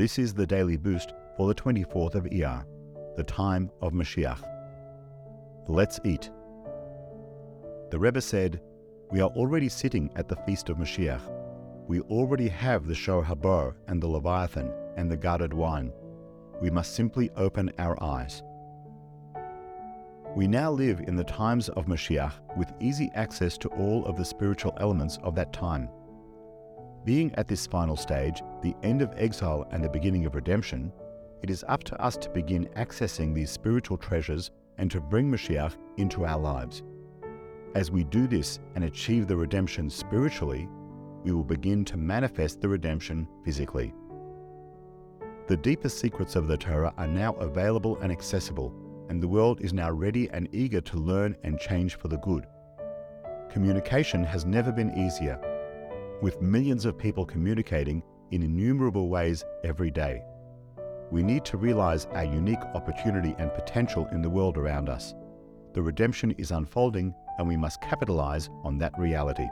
This is the Daily Boost for the 24th of Iyar, the time of Mashiach. Let's eat. The Rebbe said, we are already sitting at the feast of Mashiach. We already have the Shor Habor and the Leviathan and the guarded wine. We must simply open our eyes. We now live in the times of Mashiach with easy access to all of the spiritual elements of that time. Being at this final stage, the end of exile and the beginning of redemption, it is up to us to begin accessing these spiritual treasures and to bring Mashiach into our lives. As we do this and achieve the redemption spiritually, we will begin to manifest the redemption physically. The deepest secrets of the Torah are now available and accessible, and the world is now ready and eager to learn and change for the good. Communication has never been easier, with millions of people communicating in innumerable ways every day. We need to realize our unique opportunity and potential in the world around us. The redemption is unfolding, and we must capitalize on that reality.